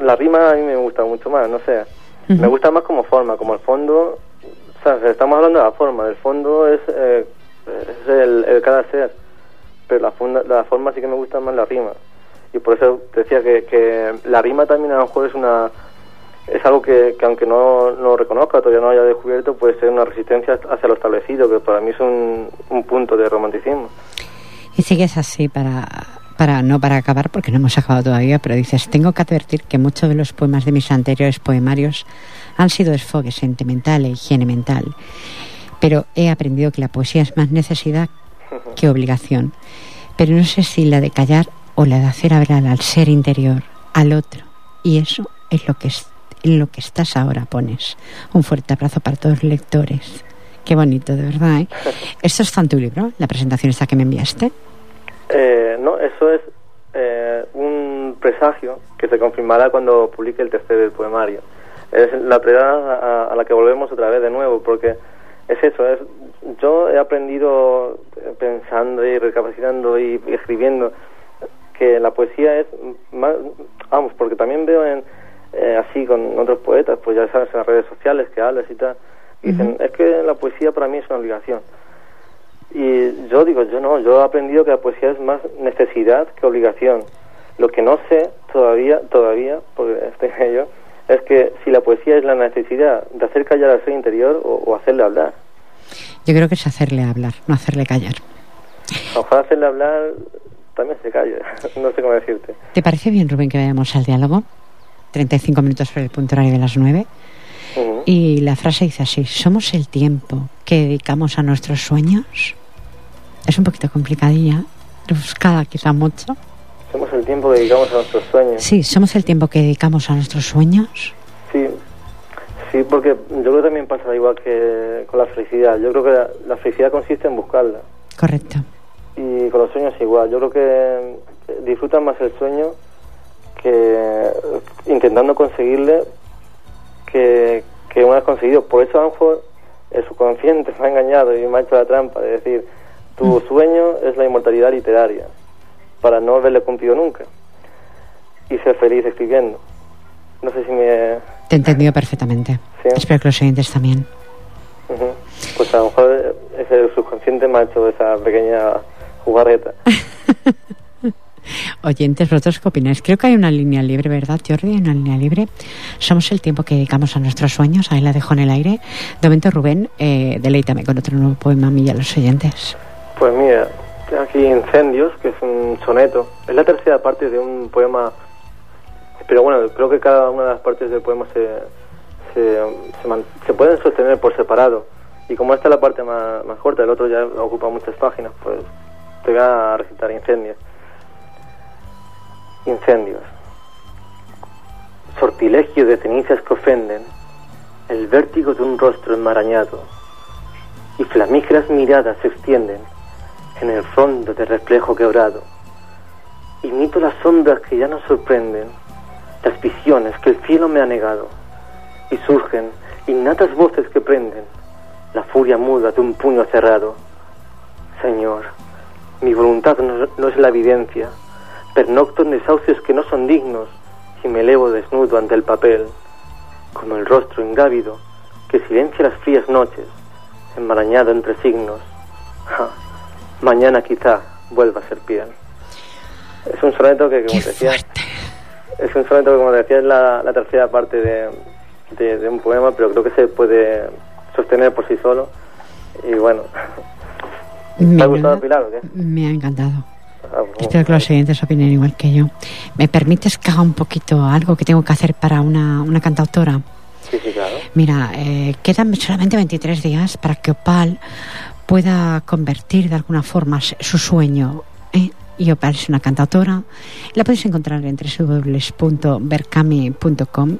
la rima a mí me gusta mucho más, no sé. Uh-huh. Me gusta más como forma, como el fondo. O sea, estamos hablando de la forma, el fondo es, eh, es el, el cada ser. Pero la, funda, la forma sí que me gusta más la rima. Y por eso decía que, que la rima también a lo mejor es una... Es algo que, que aunque no, no reconozca, todavía no haya descubierto, puede ser una resistencia hacia lo establecido, que para mí es un, un punto de romanticismo. Y sigues así para, para no para acabar, porque no hemos acabado todavía, pero dices, tengo que advertir que muchos de los poemas de mis anteriores poemarios han sido desfogue sentimental e higiene mental, pero he aprendido que la poesía es más necesidad que obligación, pero no sé si la de callar o la de hacer hablar al ser interior, al otro, y eso es lo que es. En lo que estás ahora pones. Un fuerte abrazo para todos los lectores. Qué bonito, de verdad, ¿eh? ¿Esto está en tu libro, la presentación esta que me enviaste? Eh, no, eso es eh, un presagio que se confirmará cuando publique el tercer del poemario. Es la plegada a, a la que volvemos otra vez de nuevo, porque es eso, es, yo he aprendido pensando y recapacitando y, y escribiendo que la poesía es más, vamos, porque también veo en Eh, así con otros poetas, pues ya sabes, en las redes sociales que hablas y tal, y dicen, uh-huh, es que la poesía para mí es una obligación. Y yo digo, yo no, yo he aprendido que la poesía es más necesidad que obligación. Lo que no sé todavía, todavía, porque estoy en ello, es que si la poesía es la necesidad de hacer callar al ser interior o, o hacerle hablar. Yo creo que es hacerle hablar, no hacerle callar. Ojalá hacerle hablar también se calle, no sé cómo decirte. ¿Te parece bien, Rubén, que vayamos al diálogo? treinta y cinco minutos sobre el punto horario de las nueve. Uh-huh. Y la frase dice así: ¿somos el tiempo que dedicamos a nuestros sueños? Es un poquito complicadilla, buscada quizá mucho. ¿Somos el tiempo que dedicamos a nuestros sueños? Sí, ¿somos el tiempo que dedicamos a nuestros sueños? Sí, sí, porque yo creo que también pasa igual que con la felicidad. Yo creo que la, la felicidad consiste en buscarla. Correcto. Y con los sueños igual. Yo creo que disfrutan más el sueño que intentando conseguirle que, que una vez conseguido. Por eso a lo mejor el subconsciente me ha engañado y me ha hecho la trampa de decir, tu sueño es la inmortalidad literaria, para no haberle cumplido nunca y ser feliz escribiendo. No sé si me... Te he entendido perfectamente. ¿Sí? Espero que los oyentes también. Uh-huh. Pues a lo mejor el subconsciente me ha hecho esa pequeña jugarreta. Oyentes, vosotros, ¿qué opináis? Creo que hay una línea libre, ¿verdad, Jordi? Una línea libre. Somos el tiempo que dedicamos a nuestros sueños. Ahí la dejo en el aire. De momento, Rubén, eh, deleítame con otro nuevo poema a mí y a los oyentes. Pues mira, aquí Incendios, que es un soneto. Es la tercera parte de un poema. Pero bueno, creo que cada una de las partes del poema se se, se, man, se pueden sostener por separado. Y como esta es la parte más, más corta, el otro ya ocupa muchas páginas, pues te voy a recitar Incendios. Incendios. Sortilegio de cenizas que ofenden el vértigo de un rostro enmarañado, y flamígeras miradas se extienden en el fondo de reflejo quebrado. Imito las sombras que ya nos sorprenden, las visiones que el cielo me ha negado, y surgen innatas voces que prenden la furia muda de un puño cerrado. Señor, mi voluntad no, no es la evidencia, pernoctos desahucios que no son dignos, si me elevo desnudo ante el papel, como el rostro ingávido que silencia las frías noches, enmarañado entre signos. Ja, mañana quizá vuelva a ser piel. Es un soneto que, como decía, es un soneto que, como decía, es la, la tercera parte de, de, de un poema, pero creo que se puede sostener por sí solo. Y bueno, ¿te ha gustado, Pilar, o qué? Me ha encantado. Espero que los siguientes opinen igual que yo. ¿Me permites que haga un poquito algo que tengo que hacer para una, una cantautora? Sí, sí, claro. Mira, eh, quedan solamente veintitrés días para que Opal pueda convertir de alguna forma su sueño, ¿eh? Y Opal es una cantautora. La podéis encontrar en doble u doble u doble u punto berkami punto com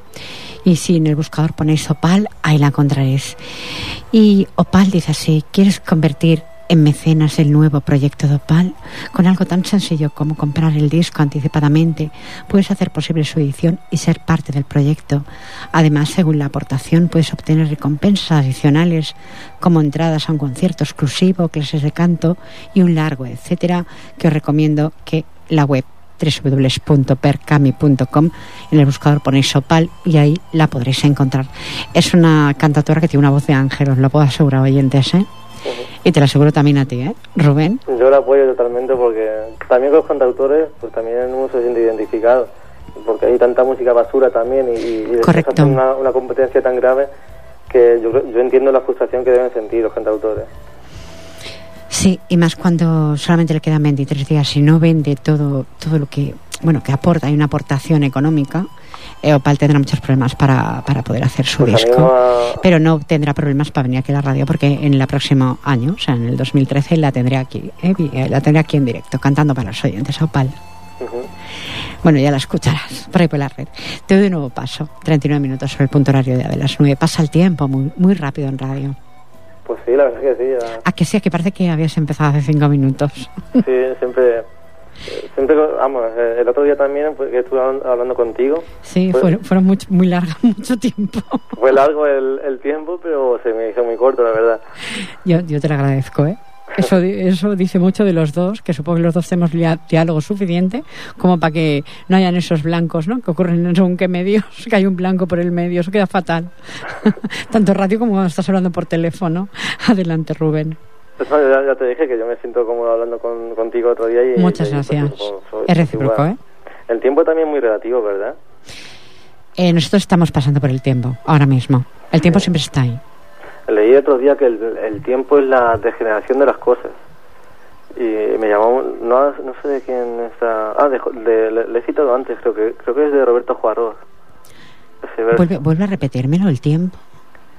y si en el buscador ponéis Opal, ahí la encontraréis. Y Opal dice así: ¿quieres convertir en mecenas el nuevo proyecto de Opal. Con algo tan sencillo como comprar el disco anticipadamente, puedes hacer posible su edición y ser parte del proyecto. Además, según la aportación, puedes obtener recompensas adicionales como entradas a un concierto exclusivo, clases de canto y un largo, etcétera, que os recomiendo que la web doble u doble u doble u punto percami punto com, en el buscador ponéis Opal y ahí la podréis encontrar. Es una cantautora que tiene una voz de ángel, os lo puedo asegurar, oyentes, ¿eh? Uh-huh. Y te lo aseguro también a ti, ¿eh, Rubén? Yo la apoyo totalmente, porque también con los cantautores pues también uno se siente identificado, porque hay tanta música basura también y, y correcto, una, una competencia tan grave que yo, yo entiendo la frustración que deben sentir los cantautores. Sí, y más cuando solamente le quedan veintitrés días y no vende todo todo lo que, bueno, que aporta, hay una aportación económica, eh, Opal tendrá muchos problemas para, para poder hacer su pues disco, a... pero no tendrá problemas para venir aquí a la radio, porque en el próximo año, o sea, en el dos mil trece, la tendré aquí, eh, la tendré aquí en directo, cantando para los oyentes, Opal. Uh-huh. Bueno, ya la escucharás por ahí por la red. Te doy un nuevo paso, treinta y nueve minutos sobre el punto horario de las nueve. Pasa el tiempo muy, muy rápido en radio. Pues sí, la verdad es que sí. Ya. ¿A que sí? ¿A que parece que habías empezado hace cinco minutos? Sí, siempre, siempre, vamos, el otro día también, pues, que estuve hablando contigo. Sí, pues, fueron, fueron muy, muy largas, mucho tiempo. Fue largo el, el tiempo, pero se me hizo muy corto, la verdad. Yo, yo te lo agradezco, ¿eh? Eso, eso dice mucho de los dos, que supongo que los dos tenemos diálogo suficiente como para que no hayan esos blancos, ¿no?, que ocurren en según qué medios, que hay un blanco por el medio, eso queda fatal. Tanto radio como estás hablando por teléfono. Adelante, Rubén. Pues no, ya, ya te dije que yo me siento cómodo hablando con, contigo otro día. Y, muchas y, gracias. Pues, pues, soy, es recíproco, ¿eh? El tiempo también es muy relativo, ¿verdad? Eh, nosotros estamos pasando por el tiempo ahora mismo. El tiempo sí. Siempre está ahí. Leí otro día que el, el tiempo es la degeneración de las cosas. Y me llamó, no, no sé de quién está... Ah, de, de, le, le he citado antes, creo que creo que es de Roberto Juarroz. Vuelve, vuelve a repetírmelo, el tiempo.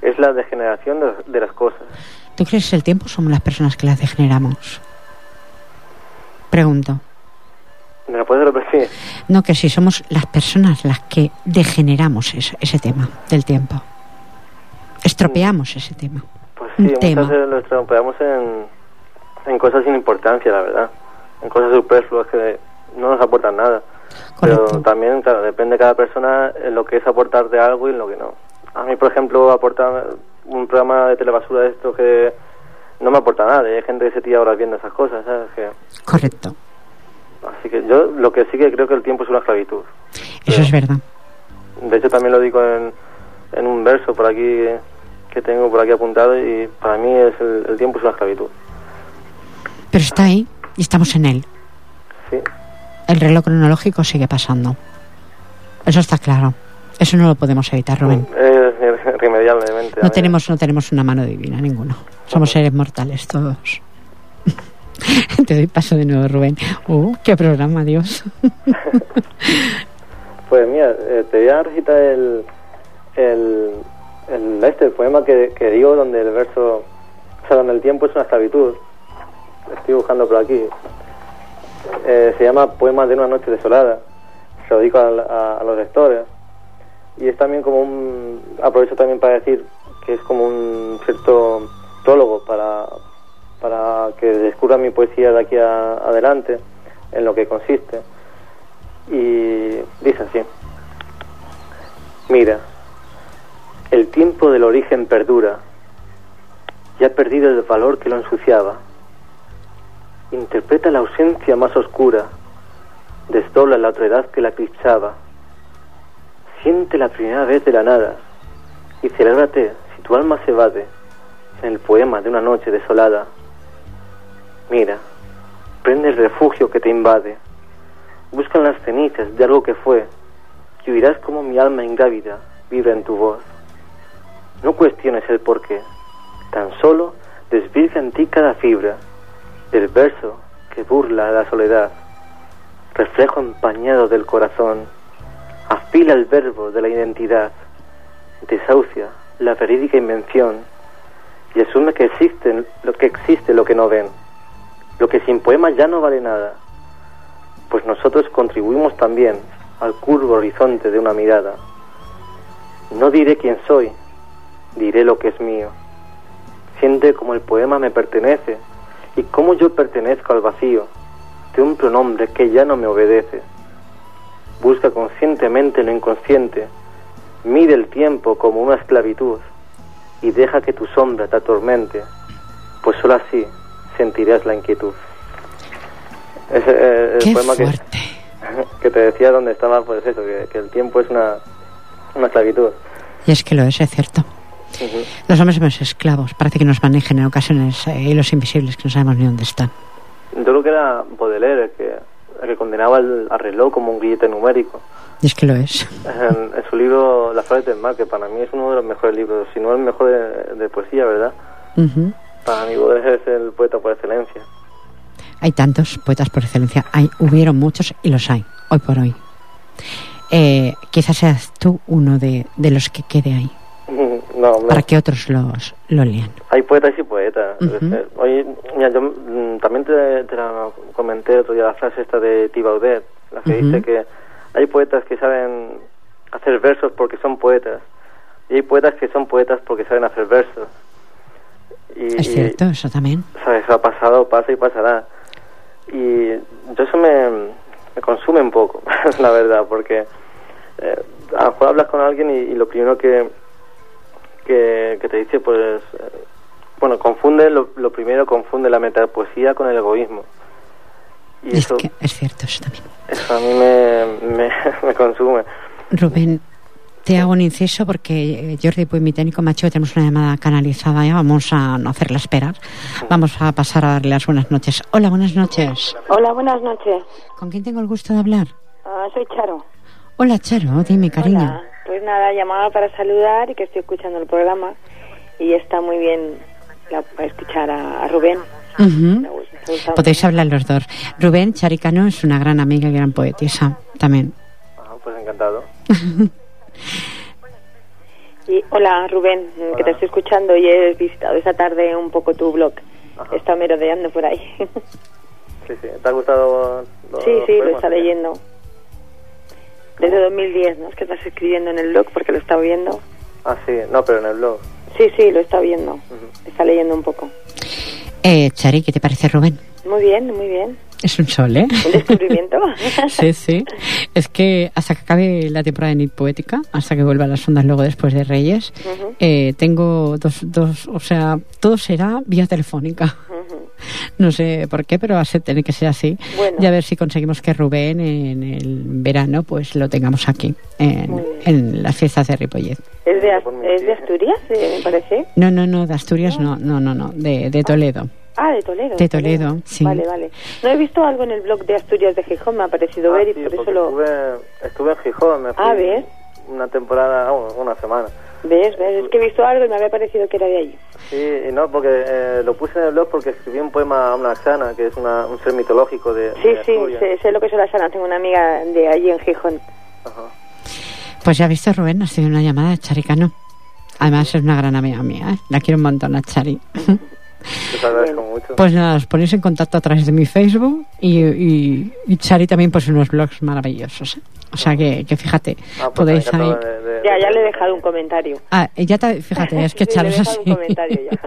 Es la degeneración de, de las cosas. ¿Tú crees que el tiempo somos las personas que las degeneramos? Pregunto. ¿Me lo puedes repetir? No, que si somos las personas las que degeneramos ese, ese tema del tiempo. Estropeamos ese tema. Pues sí, muchas veces lo estropeamos en, en cosas sin importancia, la verdad. En cosas superfluas que no nos aportan nada. Correcto. Pero también, claro, depende de cada persona en lo que es aportar de algo y en lo que no. A mí, por ejemplo, aporta un programa de telebasura de esto que no me aporta nada. Hay gente que se tira horas viendo esas cosas, ¿sabes? Que... Correcto. Así que yo lo que sí que creo que el tiempo es una esclavitud. Eso Pero, es verdad. De hecho, también lo digo en... en un verso por aquí que tengo por aquí apuntado, y para mí es el, el tiempo es una esclavitud, pero está ahí y estamos en él. Sí, el reloj cronológico sigue pasando, eso está claro, eso no lo podemos evitar, Rubén. Es irremediablemente, no tenemos no tenemos una mano divina, ninguno, somos seres mortales todos. Te doy paso de nuevo, Rubén. Uh, qué programa, Dios. Pues mira, eh, te voy a recitar el El, el, este el poema que, que digo, donde el verso, o sea, donde el tiempo es una esclavitud. Estoy buscando por aquí. Eh, se llama Poema de una noche desolada. Se lo digo a, a, a los lectores. Y es también como un... Aprovecho también para decir que es como un cierto prólogo para, para que descubra mi poesía de aquí a, adelante, en lo que consiste. Y dice así. Mira, el tiempo del origen perdura, ya ha perdido el valor que lo ensuciaba. Interpreta la ausencia más oscura, desdobla la otredad que la eclipsaba. Siente la primera vez de la nada y celébrate si tu alma se evade en el poema de una noche desolada. Mira, prende el refugio que te invade, busca en las cenizas de algo que fue y oirás como mi alma ingrávida vibra en tu voz. No cuestiones el porqué, tan solo desvirga en ti cada fibra del verso que burla a la soledad. Reflejo empañado del corazón, afila el verbo de la identidad, desahucia la verídica invención y asume que existe lo que existe lo que no ven, lo que sin poema ya no vale nada, pues nosotros contribuimos también al curvo horizonte de una mirada. No diré quién soy, diré lo que es mío. Siente como el poema me pertenece y cómo yo pertenezco al vacío de un pronombre que ya no me obedece. Busca conscientemente lo inconsciente, mide el tiempo como una esclavitud y deja que tu sombra te atormente, pues solo así sentirás la inquietud. Es, eh, el poema que, que te decía donde estaba, pues eso, que, que el tiempo es una, una esclavitud. Y es que lo es, es cierto. Uh-huh. Los hombres somos esclavos, parece que nos manejen en ocasiones, eh, y los invisibles que no sabemos ni dónde están. Yo creo que era Baudelaire el que, el que condenaba el, al reloj como un grillete numérico. Y es que lo es. En, en su libro Las flores del mar, que para mí es uno de los mejores libros, si no el mejor de, de poesía, ¿verdad? Uh-huh. Para mí Baudelaire es el poeta por excelencia. Hay tantos poetas por excelencia, hay, hubieron muchos y los hay, hoy por hoy. Eh, quizás seas tú uno de, de los que quede ahí. No, no. Para que otros los, lo lean. Hay poetas y poetas. Uh-huh. Oye, mira, yo también te, te la comenté otro día, la frase esta de Baudet, la que uh-huh. dice que hay poetas que saben hacer versos porque son poetas, y hay poetas que son poetas porque saben hacer versos. Y, es cierto, y, eso también. ¿Sabes? Eso ha pasado, pasa y pasará. Y yo eso me, me consume un poco, la verdad, porque eh, a lo mejor hablas con alguien y, y lo primero que Que, que te dice, pues, eh, bueno, confunde, lo, lo primero confunde la metapoesía con el egoísmo. Y es, eso, que es cierto, eso también. Eso a mí me, me, me consume. Rubén, te sí. hago un inciso porque Jordi Puig, mi técnico macho, tenemos una llamada canalizada ya, vamos a no hacerla esperar. Sí. Vamos a pasar a darle las buenas noches. Hola, buenas noches. Hola, buenas noches. ¿Con quién tengo el gusto de hablar? Uh, soy Charo. Hola, Charo, dime, cariño. Hola. Pues nada, llamaba para saludar y que estoy escuchando el programa y está muy bien la, escuchar a, a Rubén. Uh-huh. gusta, Podéis hablar los dos. Rubén Charicano es una gran amiga y gran poetisa también. Ah, pues encantado. Y hola, Rubén, hola. Que te estoy escuchando y he visitado esta tarde un poco tu blog. Ajá. He estado merodeando por ahí. Sí, sí. ¿Te ha gustado? Los, sí, los sí, lo está leyendo. Desde dos mil diez, ¿no? Es que estás escribiendo en el blog porque lo está viendo. Ah, sí, no, pero en el blog. Sí, sí, lo está viendo. Uh-huh. Está leyendo un poco. Eh, Chari, ¿qué te parece Rubén? Muy bien, muy bien. Es un sol, ¿eh? Un descubrimiento. Sí, sí. Es que hasta que acabe la temporada de Nit Poética, hasta que vuelva a las ondas luego después de Reyes, uh-huh. eh, tengo dos, dos, o sea, todo será vía telefónica. Uh-huh. No sé por qué, pero va a ser, tiene que ser así. Bueno. Y a ver si conseguimos que Rubén en el verano pues lo tengamos aquí, en, en las fiestas de Ripollet. ¿Es de, ¿Es de Asturias, eh, me parece? No, no, no, de Asturias no, no, no, no, no de, de Toledo. Ah, de Toledo. De Toledo, Toledo, sí. Vale, vale. No he visto algo en el blog de Asturias de Gijón, me ha parecido ah, ver y sí, por eso lo... Estuve, estuve en Gijón, me fui ah, ¿ves? Una temporada, bueno, una semana. ¿Ves? ¿Ves? Es que he visto algo y me había parecido que era de allí. Sí, y no, porque eh, lo puse en el blog porque escribí un poema a una Xana, que es una, un ser mitológico de Sí, de sí, sé, sé lo que es la Xana, tengo una amiga de allí en Gijón. Ajá. Pues ya viste, Rubén, has tenido una llamada de Charicano. Además es una gran amiga mía, ¿eh? La quiero un montón a Chari. Te agradezco mucho. Pues nada, os ponéis en contacto a través de mi Facebook y, y, y Chari también pues unos blogs maravillosos, ¿eh? O sea que, que fíjate, ah, pues podéis ahí de, de, ya, ya le he dejado un comentario. Ah, ya te, fíjate, es que sí, Charo es así. Un comentario ya.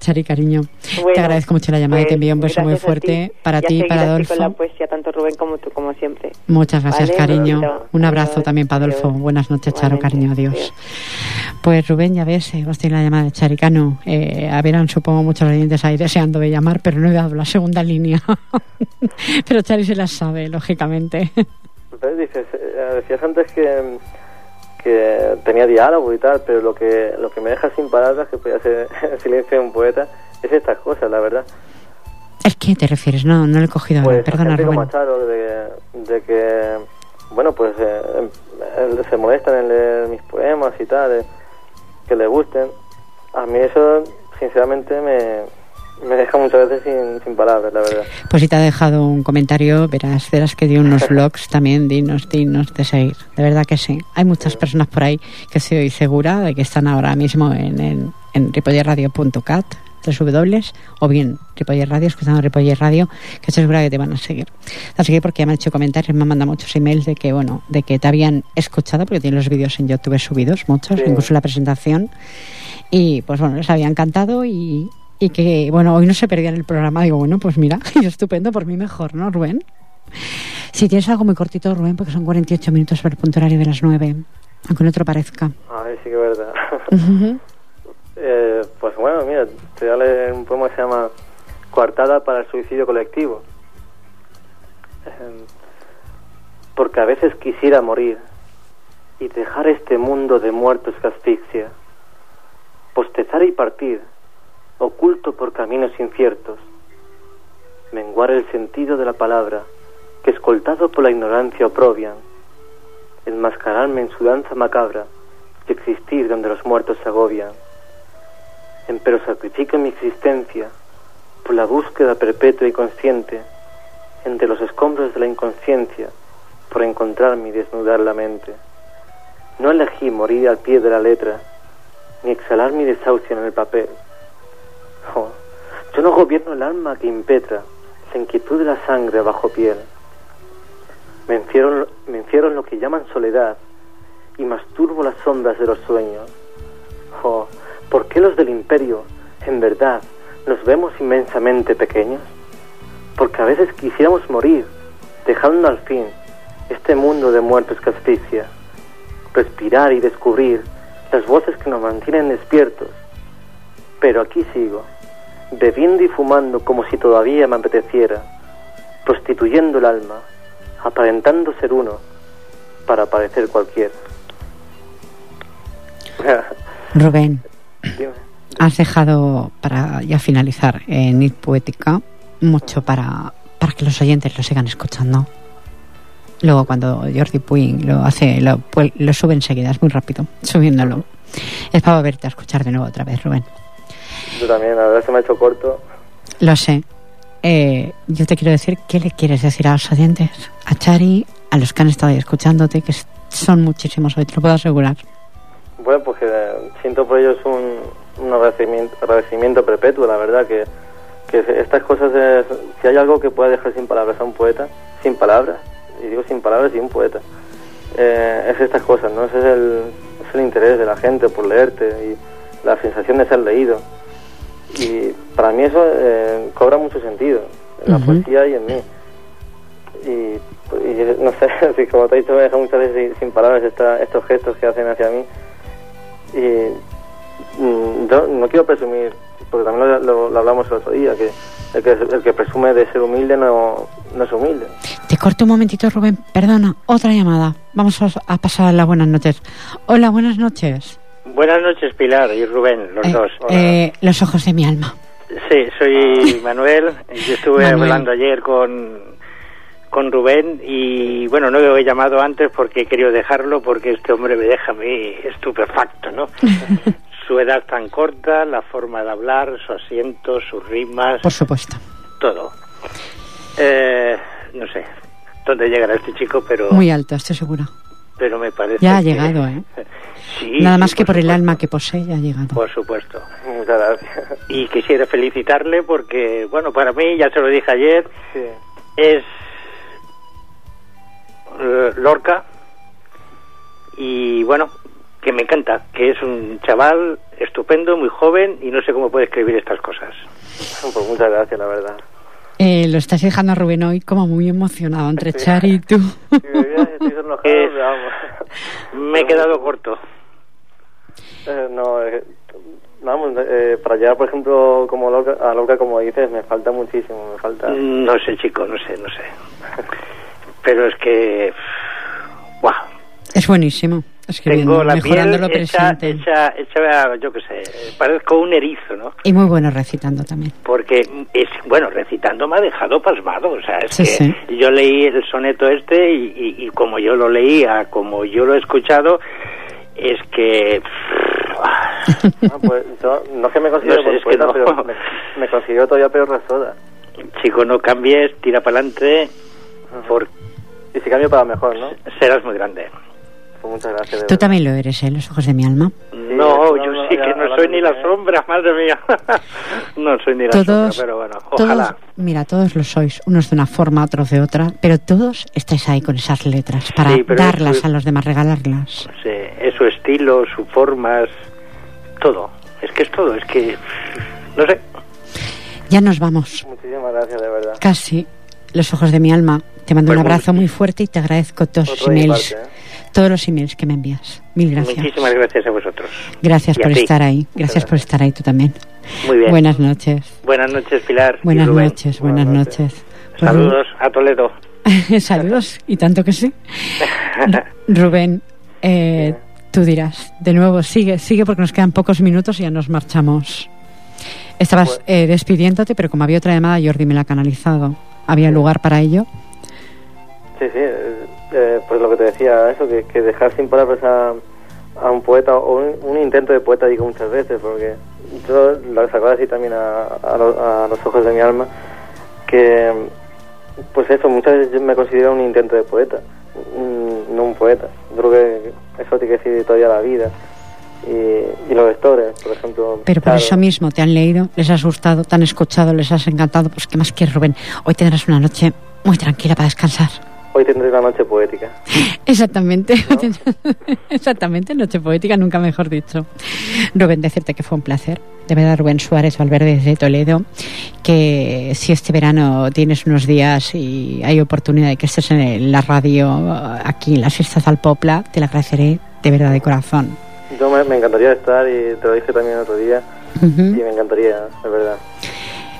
Chari, cariño, bueno, te agradezco mucho la llamada, pues, y te envío un beso muy fuerte ti, para ti y para Adolfo. Con la poesía, tanto Rubén como tú, como siempre. Muchas gracias, vale, cariño. Bonito. Un abrazo adiós, también para Adolfo. Adiós. Buenas noches, Charo, cariño, adiós. adiós. Pues Rubén, ya ves, hemos eh, tenido la llamada de Charicano. Eh, haberán, supongo, muchos oyentes ahí deseando de llamar, pero no he dado la segunda línea. Pero Chari se las sabe, lógicamente. Entonces dices, decías antes que... que tenía diálogo y tal, pero lo que lo que me deja sin palabras, que puede hacer el silencio de un poeta, es estas cosas, la verdad. ¿A qué te refieres? No, no lo he cogido, pues, perdona, Rubén. Como Charo, de, de que, bueno, pues eh, eh, se molestan en leer mis poemas y tal, eh, que le gusten. A mí eso, sinceramente, me... me deja muchas veces sin, sin palabras, la verdad. Pues si te ha dejado un comentario, verás, verás que di unos blogs también, dinos, dinos de seguir. De verdad que sí. Hay muchas sí. personas por ahí que estoy segura de que están ahora mismo en, en, en ripollet radio punto cat, tres dobles, o bien Ripollet Radio, escuchando Ripollet Radio, que estoy segura que te van a seguir. Así que porque ya me han hecho comentarios, me han mandado muchos emails de que, bueno, de que te habían escuchado, porque tienen los vídeos en YouTube subidos, muchos, sí. incluso la presentación. Y pues bueno, les había encantado y... y que, bueno, hoy no se perdían el programa. Digo, bueno, pues mira, estupendo, por mí mejor, ¿no, Rubén? Si tienes algo muy cortito, Rubén, porque son cuarenta y ocho minutos para el punto horario de las nueve, aunque no te lo parezca. Ay, sí que es verdad. Uh-huh. eh, pues bueno, mira, te voy a leer un poema que se llama Coartada para el suicidio colectivo. Eh, porque a veces quisiera morir y dejar este mundo de muertos que asfixia, postezar y partir, oculto por caminos inciertos, menguar el sentido de la palabra, que escoltado por la ignorancia oprobian, enmascararme en su danza macabra y existir donde los muertos se agobian. Empero sacrifico mi existencia por la búsqueda perpetua y consciente entre los escombros de la inconsciencia, por encontrarme y desnudar la mente. No elegí morir al pie de la letra, ni exhalar mi desahucio en el papel. Oh, yo no gobierno el alma que impetra la inquietud de la sangre bajo piel. Me encierro, me encierro en lo que llaman soledad y masturbo las sombras de los sueños. Oh, ¿por qué los del imperio, en verdad, nos vemos inmensamente pequeños? Porque a veces quisiéramos morir, dejando al fin este mundo de muertos que asfixia, respirar y descubrir las voces que nos mantienen despiertos. Pero aquí sigo, bebiendo y fumando como si todavía me apeteciera, prostituyendo el alma, aparentando ser uno para parecer cualquiera. Rubén, has dejado para ya finalizar en Nit Poética mucho para, para que los oyentes lo sigan escuchando. Luego cuando Jordi Puig lo hace, lo, lo sube enseguida, es muy rápido subiéndolo. Es para verte a escuchar de nuevo otra vez, Rubén. Yo también, la verdad se me ha hecho corto. Lo sé. Eh, yo te quiero decir, ¿qué le quieres decir a los oyentes? A Chari, a los que han estado ahí escuchándote, que son muchísimos hoy, te lo puedo asegurar. Bueno, pues que eh, siento por ellos un, un agradecimiento, agradecimiento perpetuo, la verdad, que, que estas cosas, es, si hay algo que pueda dejar sin palabras a un poeta, sin palabras, y digo sin palabras y un poeta, eh, es estas cosas, ¿no? Ese es el, es el interés de la gente por leerte y la sensación de ser leído. Y para mí eso eh, cobra mucho sentido en la uh-huh. poesía y en mí. Y, y no sé, si como te he dicho, me deja muchas veces sin, sin palabras esta, estos gestos que hacen hacia mí. Y mm, yo no quiero presumir, porque también lo, lo, lo hablamos el otro día, que el, que el que presume de ser humilde no, no es humilde. Te corto un momentito, Rubén, perdona, otra llamada. Vamos a, a pasar las buenas noches. Hola, buenas noches. Buenas noches, Pilar y Rubén, los eh, dos. Eh, los ojos de mi alma. Sí, soy Manuel. Yo estuve Manuel. hablando ayer con, con Rubén y, bueno, no lo he llamado antes porque he querido dejarlo, porque este hombre me deja a mí estupefacto, ¿no? Su edad tan corta, la forma de hablar, su acento, sus rimas... Por supuesto. Todo. Eh, no sé dónde llegará este chico, pero... Muy alto, estoy segura. Pero me parece ya ha llegado, que... ¿eh? Sí, nada más que por, por el alma que posee, ya ha llegado. Por supuesto. Muchas gracias. Y quisiera felicitarle porque, bueno, para mí, ya se lo dije ayer, sí. es Lorca y, bueno, que me encanta, que es un chaval estupendo, muy joven y no sé cómo puede escribir estas cosas. Pues muchas gracias, la verdad. Eh, lo estás dejando a Rubén hoy como muy emocionado entre sí. Char y tú. Sí, estoy enojado, eh, me he quedado corto. Eh, no, eh, vamos, eh, para llegar, por ejemplo, como Lorca, a Lorca, como dices, me falta muchísimo, me falta... No sé, chico, no sé, no sé. Pero es que... ¡Guau! Es buenísimo. Tengo la piel hecha, hecha, hecha, yo qué sé, parezco un erizo, ¿no? Y muy bueno recitando también. Porque, es bueno, recitando me ha dejado pasmado, o sea, es sí, que sí. Yo leí el soneto este y, y, y como yo lo leía, como yo lo he escuchado, es que... No, pues yo no que me considero, no sé, es que no. Pero me, me considero todavía peor rasoda. Chico, no cambies, tira para adelante. Uh-huh. Por... Y si cambio para mejor, ¿no? Serás muy grande. Muchas gracias. Tú también lo eres, ¿eh? Los ojos de mi alma. Sí, no, yo no, sí que no soy ni la sombra, madre mía. No soy ni la todos, sombra, pero bueno, ojalá. Todos, mira, todos lo sois, unos de una forma, otros de otra, pero todos estáis ahí con esas letras para sí, darlas es, a los demás, regalarlas. Sí, es su estilo, su forma, es todo. Es que es todo, es que... no sé. Ya nos vamos. Muchísimas gracias, de verdad. Casi, los ojos de mi alma. Te mando pues un abrazo muy fuerte y te agradezco todos los emails, parte, ¿eh? todos los emails que me envías. Mil gracias. Muchísimas gracias a vosotros. Gracias y por estar ahí. Gracias por estar ahí tú también. Muy bien. Buenas noches. Buenas noches, Pilar. Buenas y Rubén. noches, buenas, buenas noches. noches. Pues, saludos a Toledo. Saludos, y tanto que sí. Rubén, eh, tú dirás, de nuevo, sigue, sigue porque nos quedan pocos minutos y ya nos marchamos. Estabas eh, despidiéndote, pero como había otra llamada, Jordi me la ha canalizado. ¿Había lugar para ello? Sí, sí, eh, pues lo que te decía, eso, que, que dejar sin palabras a, a un poeta, o un, un intento de poeta, digo muchas veces, porque yo la sacaba así también a, a, a los ojos de mi alma, que, pues eso, muchas veces yo me considero un intento de poeta, no un poeta. Yo creo que eso tiene que decir todavía la vida. Y, y los lectores, por ejemplo. Pero por Charo. Eso mismo, te han leído, les has gustado, te han escuchado, les has encantado. Pues qué más quieres, Rubén. Hoy tendrás una noche muy tranquila para descansar. Hoy tendré una noche poética. Exactamente, ¿no? Exactamente, noche poética, nunca mejor dicho. Rubén, decirte que fue un placer. De verdad, Rubén Suárez Valverde desde Toledo, que si este verano tienes unos días y hay oportunidad de que estés en la radio, aquí en las fiestas al Popla, te la agradeceré de verdad de corazón. Yo me, me encantaría estar, y te lo dije también otro día, uh-huh. y me encantaría, de verdad.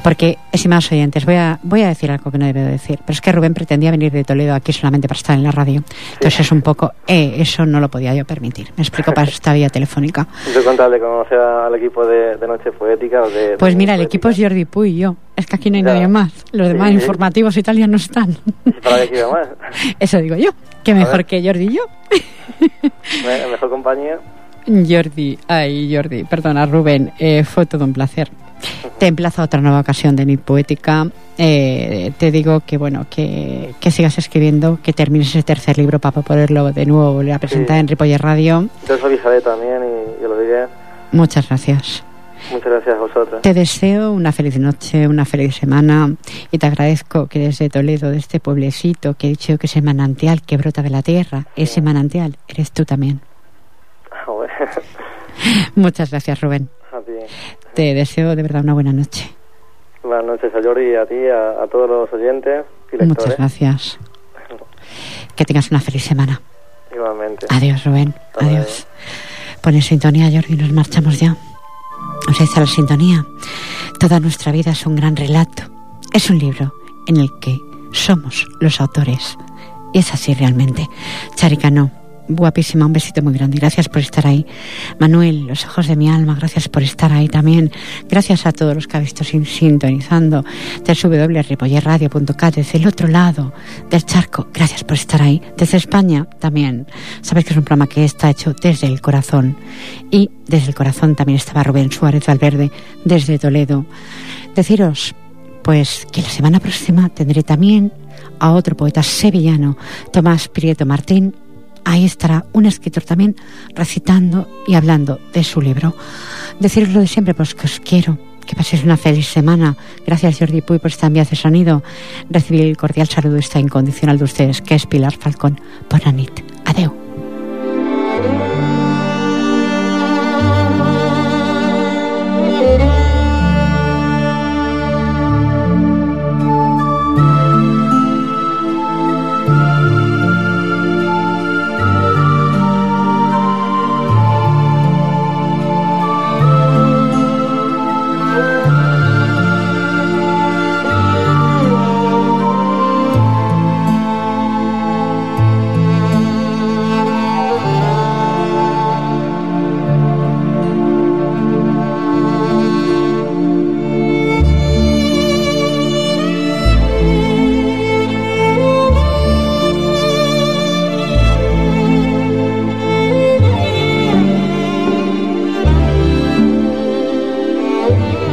Porque, estimados oyentes, voy a, voy a decir algo que no debo decir, pero es que Rubén pretendía venir de Toledo aquí solamente para estar en la radio. Entonces sí. es un poco, eh, eso no lo podía yo permitir. Me explico, para esta vía telefónica. Yo contable conocer al equipo de, de Noche Poética. O de, pues de mira, el poética. Equipo es Jordi Puig y yo. Es que aquí no hay ya. nadie más. Los sí, demás sí. informativos y tal ya no están. ¿Y para qué equipo más? Eso digo yo, que mejor que Jordi y yo. Me, mejor compañía. Jordi, ay Jordi, perdona Rubén, eh, fue todo un placer. Te emplazo a otra nueva ocasión de Nit Poética. Eh, te digo que bueno, que, que sigas escribiendo, que termines ese tercer libro para poderlo de nuevo volver a presentar sí. en Ripollet Radio. Yo os avisaré también y yo lo diré. Muchas gracias. Muchas gracias a vosotros. Te deseo una feliz noche, una feliz semana, y te agradezco que desde Toledo, de este pueblecito que he dicho que es el manantial que brota de la tierra, sí. ese manantial eres tú también. Muchas gracias, Rubén. A ti. Te deseo de verdad una buena noche. Buenas noches a Jordi, a ti, a, a todos los oyentes y lectores. Muchas gracias. Que tengas una feliz semana. Igualmente. Adiós, Rubén. Hasta Adiós. Luego. Pon en sintonía, Jordi, nos marchamos ya. Os he hecho la sintonía. Toda nuestra vida es un gran relato. Es un libro en el que somos los autores. Y es así realmente. Charicano. Guapísima, un besito muy grande, gracias por estar ahí. Manuel, los ojos de mi alma, gracias por estar ahí también. Gracias a todos los que habéis estado sintonizando doble u doble u doble u punto ripollet radio punto cat desde el otro lado del charco, gracias por estar ahí. Desde España también, sabéis que es un programa que está hecho desde el corazón, y desde el corazón también estaba Rubén Suárez Valverde desde Toledo. Deciros pues que la semana próxima tendré también a otro poeta sevillano, Tomás Prieto Martín. Ahí estará un escritor también recitando y hablando de su libro. Deciros lo de siempre, pues que os quiero, que paséis una feliz semana. Gracias Jordi Puy por esta enviada de sonido. Recibir el cordial saludo esta incondicional de ustedes, que es Pilar Falcón. Bona nit. Adeu. Thank you.